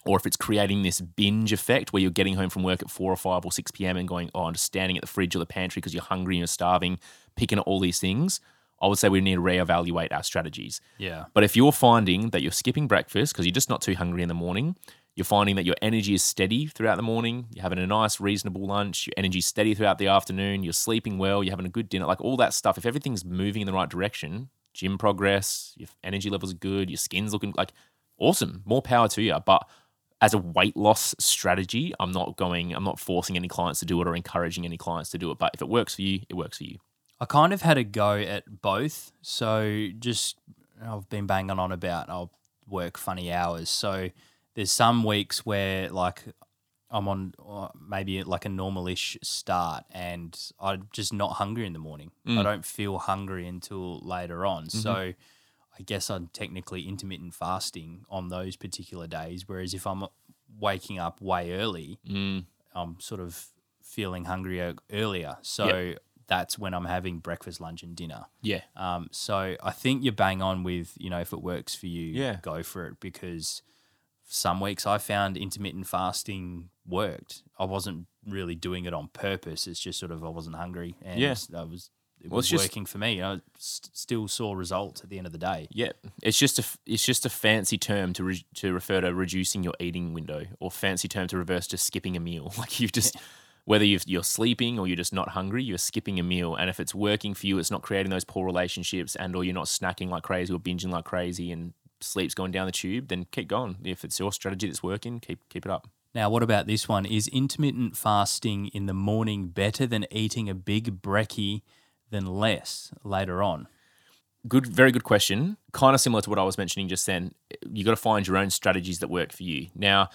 or if it's creating this binge effect where you're getting home from work at 4 or 5 or 6 p.m. and going, oh, I'm just standing at the fridge or the pantry because you're hungry and you're starving, picking at all these things, I would say we need to reevaluate our strategies. Yeah. But if you're finding that you're skipping breakfast because you're just not too hungry in the morning, you're finding that your energy is steady throughout the morning, you're having a nice, reasonable lunch, your energy's steady throughout the afternoon, you're sleeping well, you're having a good dinner, like all that stuff. If everything's moving in the right direction, gym progress, your energy levels are good, your skin's looking like awesome, more power to you. But as a weight loss strategy, I'm not forcing any clients to do it or encouraging any clients to do it. But if it works for you, it works for you. I kind of had a go at both. So just, I've been banging on about I'll work funny hours. So there's some weeks where like I'm on maybe like a normal-ish start and I'm just not hungry in the morning. I don't feel hungry until later on. Mm-hmm. So I guess I'm technically intermittent fasting on those particular days, whereas if I'm waking up way early, I'm sort of feeling hungrier earlier. So that's when I'm having breakfast, lunch and dinner. Yeah. So I think you're bang on with, you know, if it works for you, go for it, because – some weeks I found intermittent fasting worked. I wasn't really doing it on purpose. It's just sort of I wasn't hungry and it was working for me. I still saw results at the end of the day. Yeah, it's just a fancy term to refer to reducing your eating window, or fancy term to reverse just skipping a meal. Like you just whether you're sleeping or you're just not hungry, you're skipping a meal. And if it's working for you, it's not creating those poor relationships, and or you're not snacking like crazy or binging like crazy and sleep's going down the tube, then keep going. If it's your strategy that's working, keep it up. Now, what about this one? Is intermittent fasting in the morning better than eating a big brekkie than less later on? Good, very good question. Kind of similar to what I was mentioning just then. You got to find your own strategies that work for you. Now,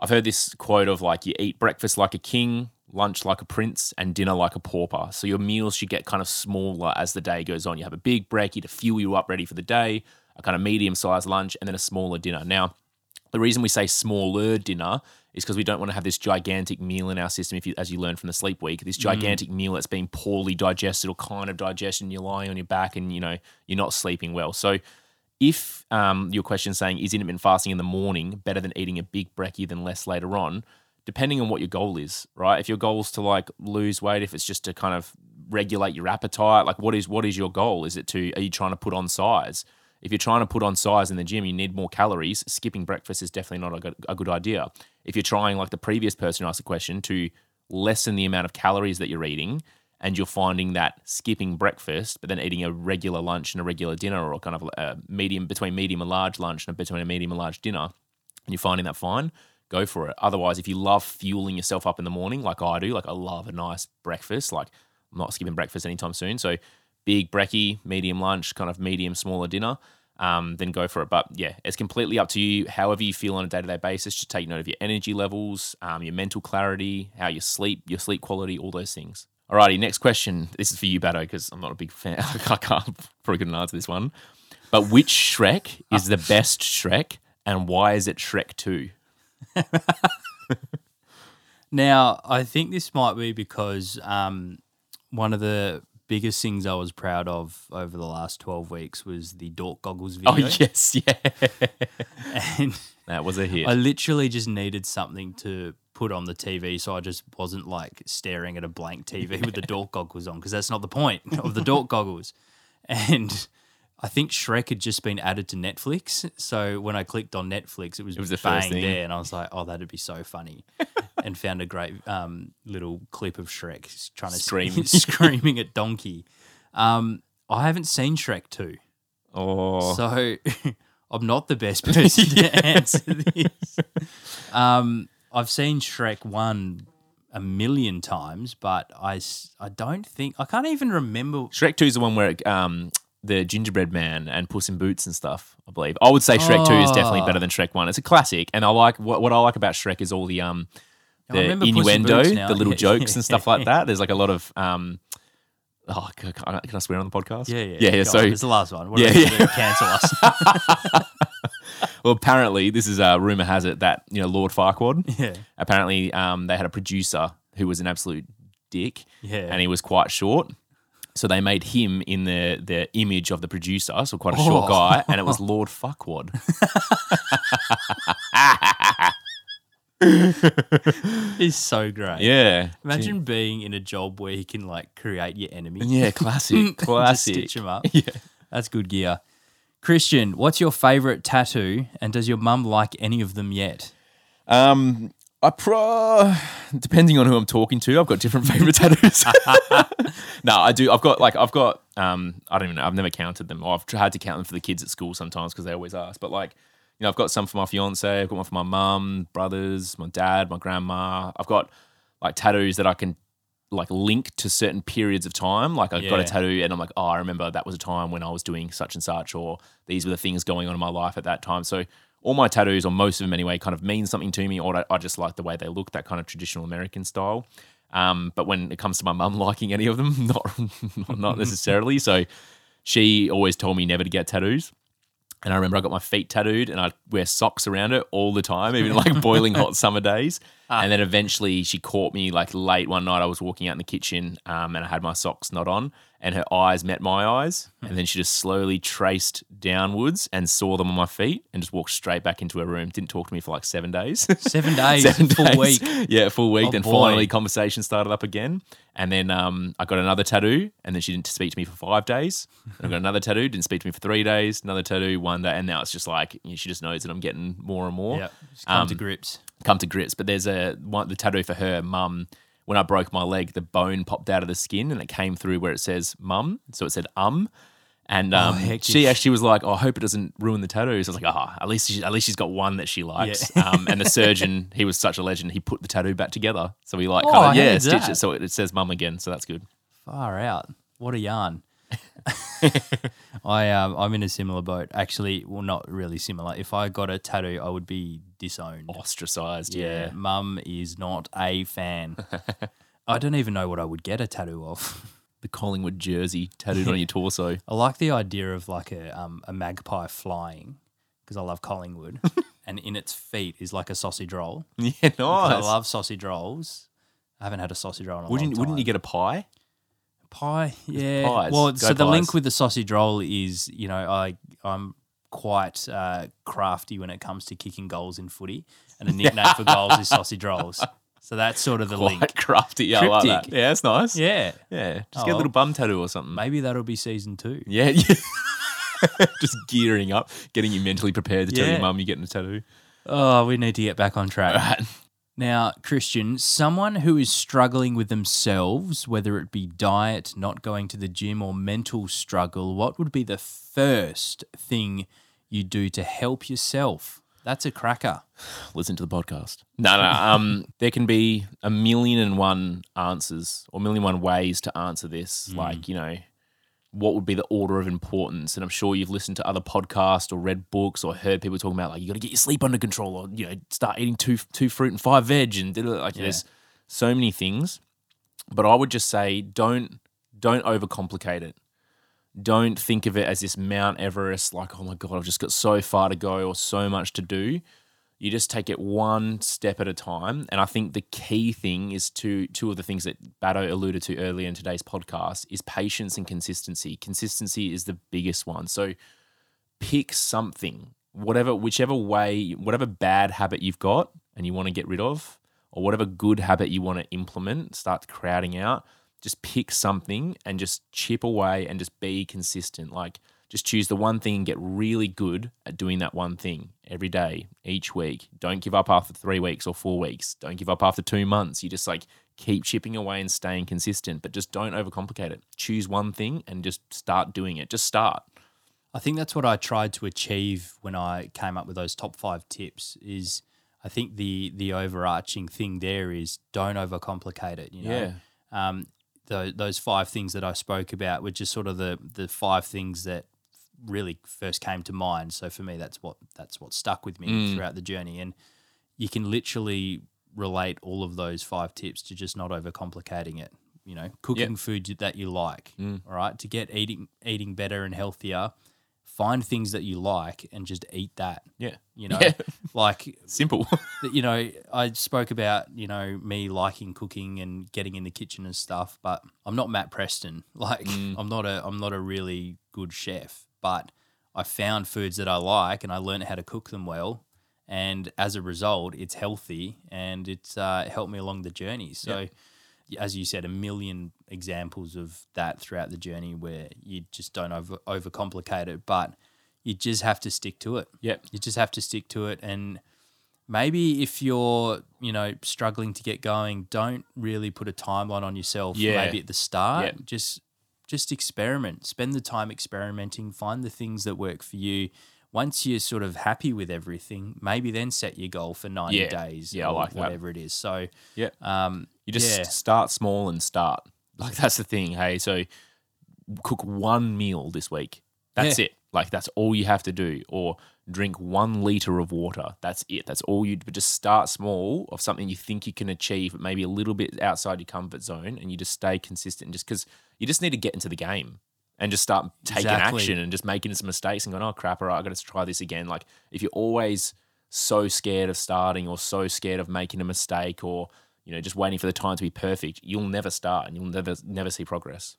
I've heard this quote of like, you eat breakfast like a king, lunch like a prince, and dinner like a pauper. So your meals should get kind of smaller as the day goes on. You have a big brekkie to fuel you up ready for the day, a kind of medium-sized lunch, and then a smaller dinner. Now, the reason we say smaller dinner is because we don't want to have this gigantic meal in our system, as you learned from the sleep week, this gigantic meal that's been poorly digested or kind of digestion, you're lying on your back and, you know, you're not sleeping well. So if your question's saying, is intermittent fasting in the morning better than eating a big brekkie than less later on, depending on what your goal is, right? If your goal is to like lose weight, if it's just to kind of regulate your appetite, like what is your goal? Is it to, are you trying to put on size? If you're trying to put on size in the gym, you need more calories. Skipping breakfast is definitely not a good idea. If you're trying, like the previous person who asked the question, to lessen the amount of calories that you're eating, and you're finding that skipping breakfast, but then eating a regular lunch and a regular dinner, or kind of a medium, between medium and large lunch and between a medium and large dinner, and you're finding that fine, go for it. Otherwise, if you love fueling yourself up in the morning, like I do, like I love a nice breakfast, like I'm not skipping breakfast anytime soon. So big brekkie, medium lunch, kind of medium, smaller dinner, then go for it. But yeah, it's completely up to you. However you feel on a day-to-day basis, just take note of your energy levels, your mental clarity, how you sleep, your sleep quality, all those things. Alrighty, next question. This is for you, Batto, because I'm not a big fan. I can't probably couldn't answer this one. But which Shrek is the best Shrek, and why is it Shrek 2? Now, I think this might be because one of the biggest things I was proud of over the last 12 weeks was the Dork Goggles video. Oh, yes, yeah. And that was a hit. I literally just needed something to put on the TV, so I just wasn't like staring at a blank TV with the Dork Goggles on, because that's not the point of the Dork Goggles. And I think Shrek had just been added to Netflix, so when I clicked on Netflix, it was the first thing there, and I was like, oh, that'd be so funny, and found a great little clip of Shrek trying to screaming at Donkey. I haven't seen Shrek 2. Oh. So I'm not the best person to answer this. I've seen Shrek 1 a million times, but I don't think – I can't even remember. Shrek 2 is the one where the gingerbread man and Puss in Boots and stuff, I believe. I would say Shrek 2 is definitely better than Shrek 1. It's a classic, and I like what I like about Shrek is all the innuendo, the little jokes and stuff like that. There's like a lot of can I swear on the podcast? Yeah. So it's the last one. What are we going to do? Cancel us. Well, apparently, this is rumor has it that Lord Farquaad. Yeah. Apparently, they had a producer who was an absolute dick. Yeah. And he was quite short, so they made him in the image of the producer, so quite a short guy, and it was Lord Fuckwad. He's so great. Yeah. Imagine being in a job where he can like create your enemy. Yeah, classic. Just stitch him up. Yeah. That's good gear. Christian, what's your favourite tattoo, and does your mum like any of them yet? Depending on who I'm talking to, I've got different favourite tattoos. No, I do. I don't even know. I've never counted them. I've had to count them for the kids at school sometimes because they always ask. But like, I've got some for my fiance. I've got one for my mum, brothers, my dad, my grandma. I've got like tattoos that I can like link to certain periods of time. Like I've got a tattoo and I'm like, oh, I remember that was a time when I was doing such and such, or these were the things going on in my life at that time. So all my tattoos, or most of them anyway, kind of mean something to me, or I just like the way they look, that kind of traditional American style. But when it comes to my mum liking any of them, not necessarily. So she always told me never to get tattoos. And I remember I got my feet tattooed and I'd wear socks around it all the time, even like boiling hot summer days. And then eventually she caught me like late one night. I was walking out in the kitchen and I had my socks not on, and her eyes met my eyes. And then she just slowly traced downwards and saw them on my feet and just walked straight back into her room. Didn't talk to me for like 7 days. 7 days? 7 days. Full week. Yeah, full week. Then finally conversation started up again. And then I got another tattoo, and then she didn't speak to me for 5 days. And I got another tattoo, didn't speak to me for 3 days, another tattoo, 1 day. And now it's just like, she just knows that I'm getting more and more. Yeah, come to grips. But there's the tattoo for her mum. When I broke my leg, the bone popped out of the skin and it came through where it says mum. So it said And she actually was like, oh, I hope it doesn't ruin the tattoo. So I was like, at least she's got one that she likes. Yeah. And the surgeon, he was such a legend, he put the tattoo back together. So we stitched it. So it says mum again. So that's good. Far out. What a yarn. I'm in a similar boat. Actually, well, not really similar. If I got a tattoo, I would be disowned. Ostracized, yeah. Mum is not a fan. I don't even know what I would get a tattoo of. The Collingwood jersey tattooed on your torso. I like the idea of like a magpie flying, because I love Collingwood. And in its feet is like a sausage roll. Yeah, nice. I love sausage rolls. I haven't had a sausage roll in a long time. Wouldn't you get a pie? Pie, yeah. Pies. Well, the link with the sausage roll is, I'm quite crafty when it comes to kicking goals in footy, and the nickname for goals is sausage rolls. So that's sort of the link. Quite crafty. Yeah, I like that. Yeah, that's nice. Yeah. Yeah. Just get a little bum tattoo or something. Maybe that'll be season 2. Yeah. Just gearing up, getting you mentally prepared to tell your mum you're getting a tattoo. Oh, we need to get back on track. All right. Now, Christian, someone who is struggling with themselves, whether it be diet, not going to the gym, or mental struggle, what would be the first thing you do to help yourself? That's a cracker. Listen to the podcast. There can be a million and one answers or million and one ways to answer this. Like, you know, what would be the order of importance? And I'm sure you've listened to other podcasts or read books or heard people talking about, like, you got to get your sleep under control, or, you know, start eating two fruit and 5 veg, and there's so many things. But I would just say don't overcomplicate it. Don't think of it as this Mount Everest, like, oh my God, I've just got so far to go or so much to do. You just take it one step at a time. And I think the key thing is two of the things that Batto alluded to earlier in today's podcast is patience and consistency. Consistency is the biggest one. So pick something, whichever way, whatever bad habit you've got and you want to get rid of, or whatever good habit you want to implement, start crowding out. Just pick something and just chip away and just be consistent. Like, just choose the one thing and get really good at doing that one thing every day, each week. Don't give up after 3 weeks or 4 weeks. Don't give up after 2 months. You just, like, keep chipping away and staying consistent, but just don't overcomplicate it. Choose one thing and just start doing it. Just start. I think that's what I tried to achieve when I came up with those top 5 tips is, I think the overarching thing there is don't overcomplicate it, you know? Yeah. Those 5 things that I spoke about were just sort of the 5 things that really first came to mind. So for me, that's what stuck with me throughout the journey. And you can literally relate all of those 5 tips to just not overcomplicating it. You know, cooking food that you like. All right, to get eating better and healthier. Find things that you like and just eat that. Yeah. You know, like simple. You know, I spoke about, you know, me liking cooking and getting in the kitchen and stuff, but I'm not Matt Preston. Like I'm not a really good chef, but I found foods that I like and I learned how to cook them well. And as a result, it's healthy and it's helped me along the journey. So as you said, a million examples of that throughout the journey where you just don't overcomplicate it, but you just have to stick to it. Yep. You just have to stick to it. And maybe if you're, you know, struggling to get going, don't really put a timeline on yourself. Yeah. Maybe at the start, just experiment, spend the time experimenting, find the things that work for you. Once you're sort of happy with everything, maybe then set your goal for 90 days or whatever it is. So you just start small and start. Like, that's the thing, hey? So cook one meal this week. That's it. Like, that's all you have to do. Or drink 1 litre of water. That's it. That's all you do. But just start small of something you think you can achieve, but maybe a little bit outside your comfort zone, and you just stay consistent just because you just need to get into the game. And just start taking action and just making some mistakes and going, oh, crap, all right, I've got to try this again. Like, if you're always so scared of starting or so scared of making a mistake or, you know, just waiting for the time to be perfect, you'll never start and you'll never see progress.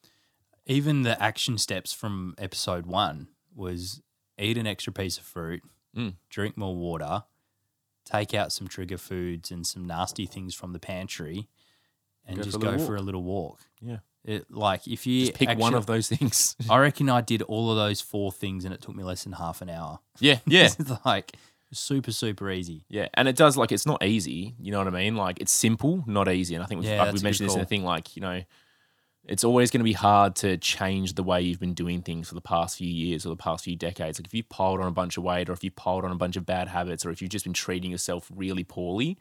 Even the action steps from episode 1 was eat an extra piece of fruit, drink more water, take out some trigger foods and some nasty things from the pantry and go for a little walk. Yeah. If you just pick one of those things. I reckon I did all of those 4 things and it took me less than half an hour. Yeah. Like, super, super easy. Yeah, and it does, like, it's not easy, you know what I mean? Like, it's simple, not easy. And I think we mentioned this in the thing, like, you know, it's always going to be hard to change the way you've been doing things for the past few years or the past few decades. Like, if you've piled on a bunch of weight or if you've piled on a bunch of bad habits or if you've just been treating yourself really poorly,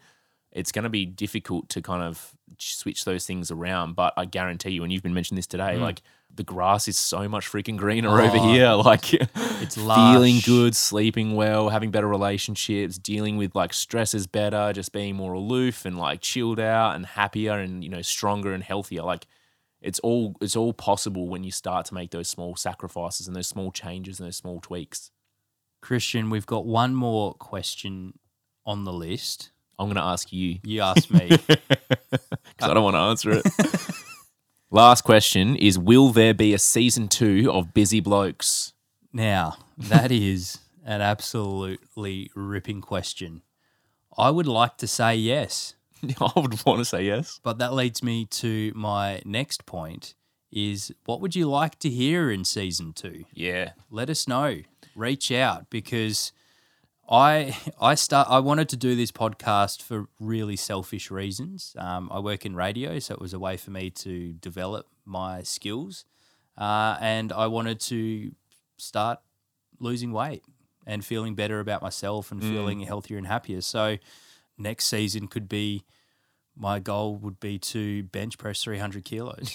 it's going to be difficult to kind of switch those things around. But I guarantee you, and you've been mentioning this today, like, the grass is so much freaking greener over here. Like, it's feeling good, sleeping well, having better relationships, dealing with, like, stresses better, just being more aloof and, like, chilled out and happier and, you know, stronger and healthier. Like, it's all possible when you start to make those small sacrifices and those small changes and those small tweaks. Christian, we've got one more question on the list. I'm going to ask you. You ask me. Because I don't want to answer it. Last question is, will there be a season 2 of Busy Blokes? Now, that is an absolutely ripping question. I would like to say yes. I would want to say yes. But that leads me to my next point is what would you like to hear in season 2? Yeah. Let us know. Reach out because I wanted to do this podcast for really selfish reasons. I work in radio, so it was a way for me to develop my skills, and I wanted to start losing weight and feeling better about myself and feeling healthier and happier. So next season could be my goal would be to bench press 300 kilos.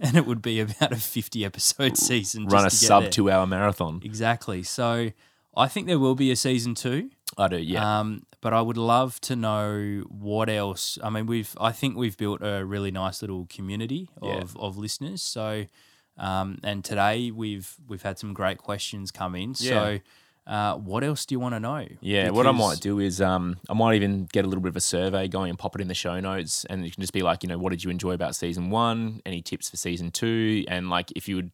And it would be about a 50-episode season. Run just a sub-2-hour marathon. Exactly. So I think there will be a season 2. I do, yeah. But I would love to know what else. I mean, I think we've built a really nice little community of listeners. So, and today we've had some great questions come in. Yeah. So, what else do you want to know? Yeah, because what I might do is I might even get a little bit of a survey going and pop it in the show notes, and you can just be like, you know, what did you enjoy about season 1? Any tips for season 2? And like, if you would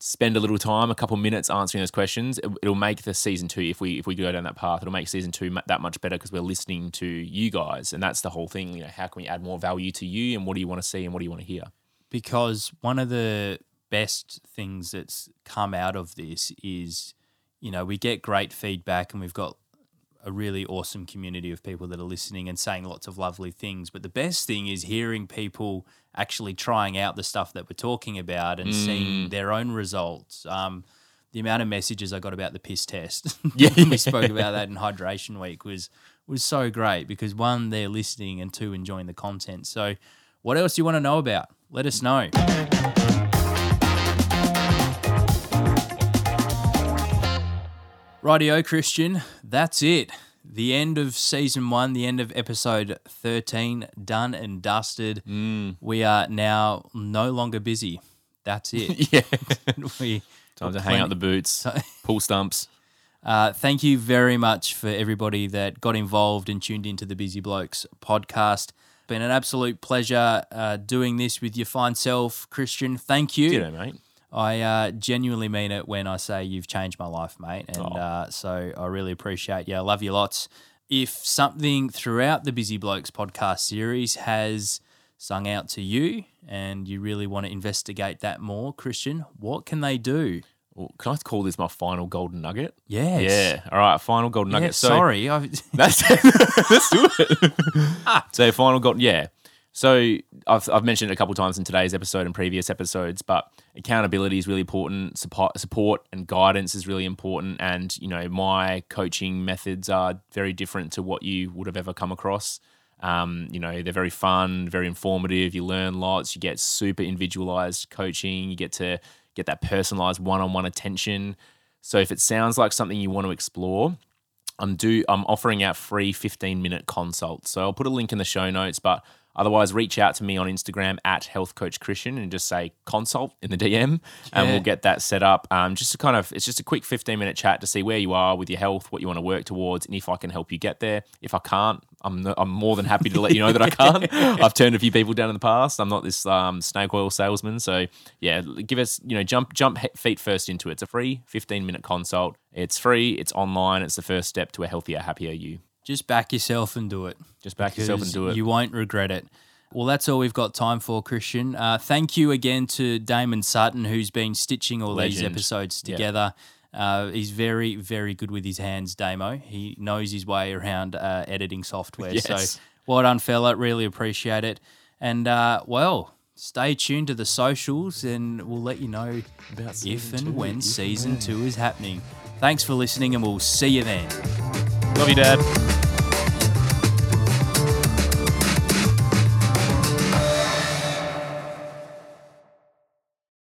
spend a little time, a couple minutes answering those questions, it'll make the season 2, if we go down that path, it'll make season 2 that much better because we're listening to you guys, and that's the whole thing. You know, how can we add more value to you, and what do you want to see, and what do you want to hear? Because one of the best things that's come out of this is, you know, we get great feedback and we've got a really awesome community of people that are listening and saying lots of lovely things. But the best thing is hearing people actually trying out the stuff that we're talking about and seeing their own results. The amount of messages I got about the piss test, we spoke about that in Hydration Week, was so great because, one, they're listening, and two, enjoying the content. So what else do you want to know about? Let us know. Rightio, Christian, that's it. The end of season 1, the end of episode 13, done and dusted. We are now no longer busy. That's it. Time to hang out the boots, pull stumps. Thank you very much for everybody that got involved and tuned into the Busy Blokes podcast. Been an absolute pleasure doing this with your fine self, Christian. Thank you. G'day, mate. I genuinely mean it when I say you've changed my life, mate, and so I really appreciate you. I love you lots. If something throughout the Busy Blokes podcast series has sung out to you and you really want to investigate that more, Christian, what can they do? Well, can I call this my final golden nugget? Yes. Yeah. All right, final golden nugget. So, sorry. That's it. Let's do it. So final golden, yeah. So I've mentioned it a couple of times in today's episode and previous episodes, but accountability is really important. Support and guidance is really important. And, you know, my coaching methods are very different to what you would have ever come across. You know, they're very fun, very informative. You learn lots. You get super individualized coaching. You get to get that personalized one-on-one attention. So if it sounds like something you want to explore, I'm offering out free 15-minute consults. So I'll put a link in the show notes, but otherwise, reach out to me on Instagram at healthcoachchristian and just say consult in the DM, and we'll get that set up. Just to kind of, it's just a quick 15-minute chat to see where you are with your health, what you want to work towards, and if I can help you get there. If I can't, I'm more than happy to let you know that I can't. I've turned a few people down in the past. I'm not this snake oil salesman, so yeah, give us, you know, jump feet first into it. It's a free 15-minute consult. It's free. It's online. It's the first step to a healthier, happier you. Just back yourself and do it. You won't regret it. Well, that's all we've got time for, Christian. Thank you again to Damon Sutton, who's been stitching all these episodes together. He's very, very good with his hands, Damo. He knows his way around editing software. Yes. So well done, fella. Really appreciate it. And, stay tuned to the socials and we'll let you know about if and when season 2 is happening. Thanks for listening and we'll see you then. Love you, Dad.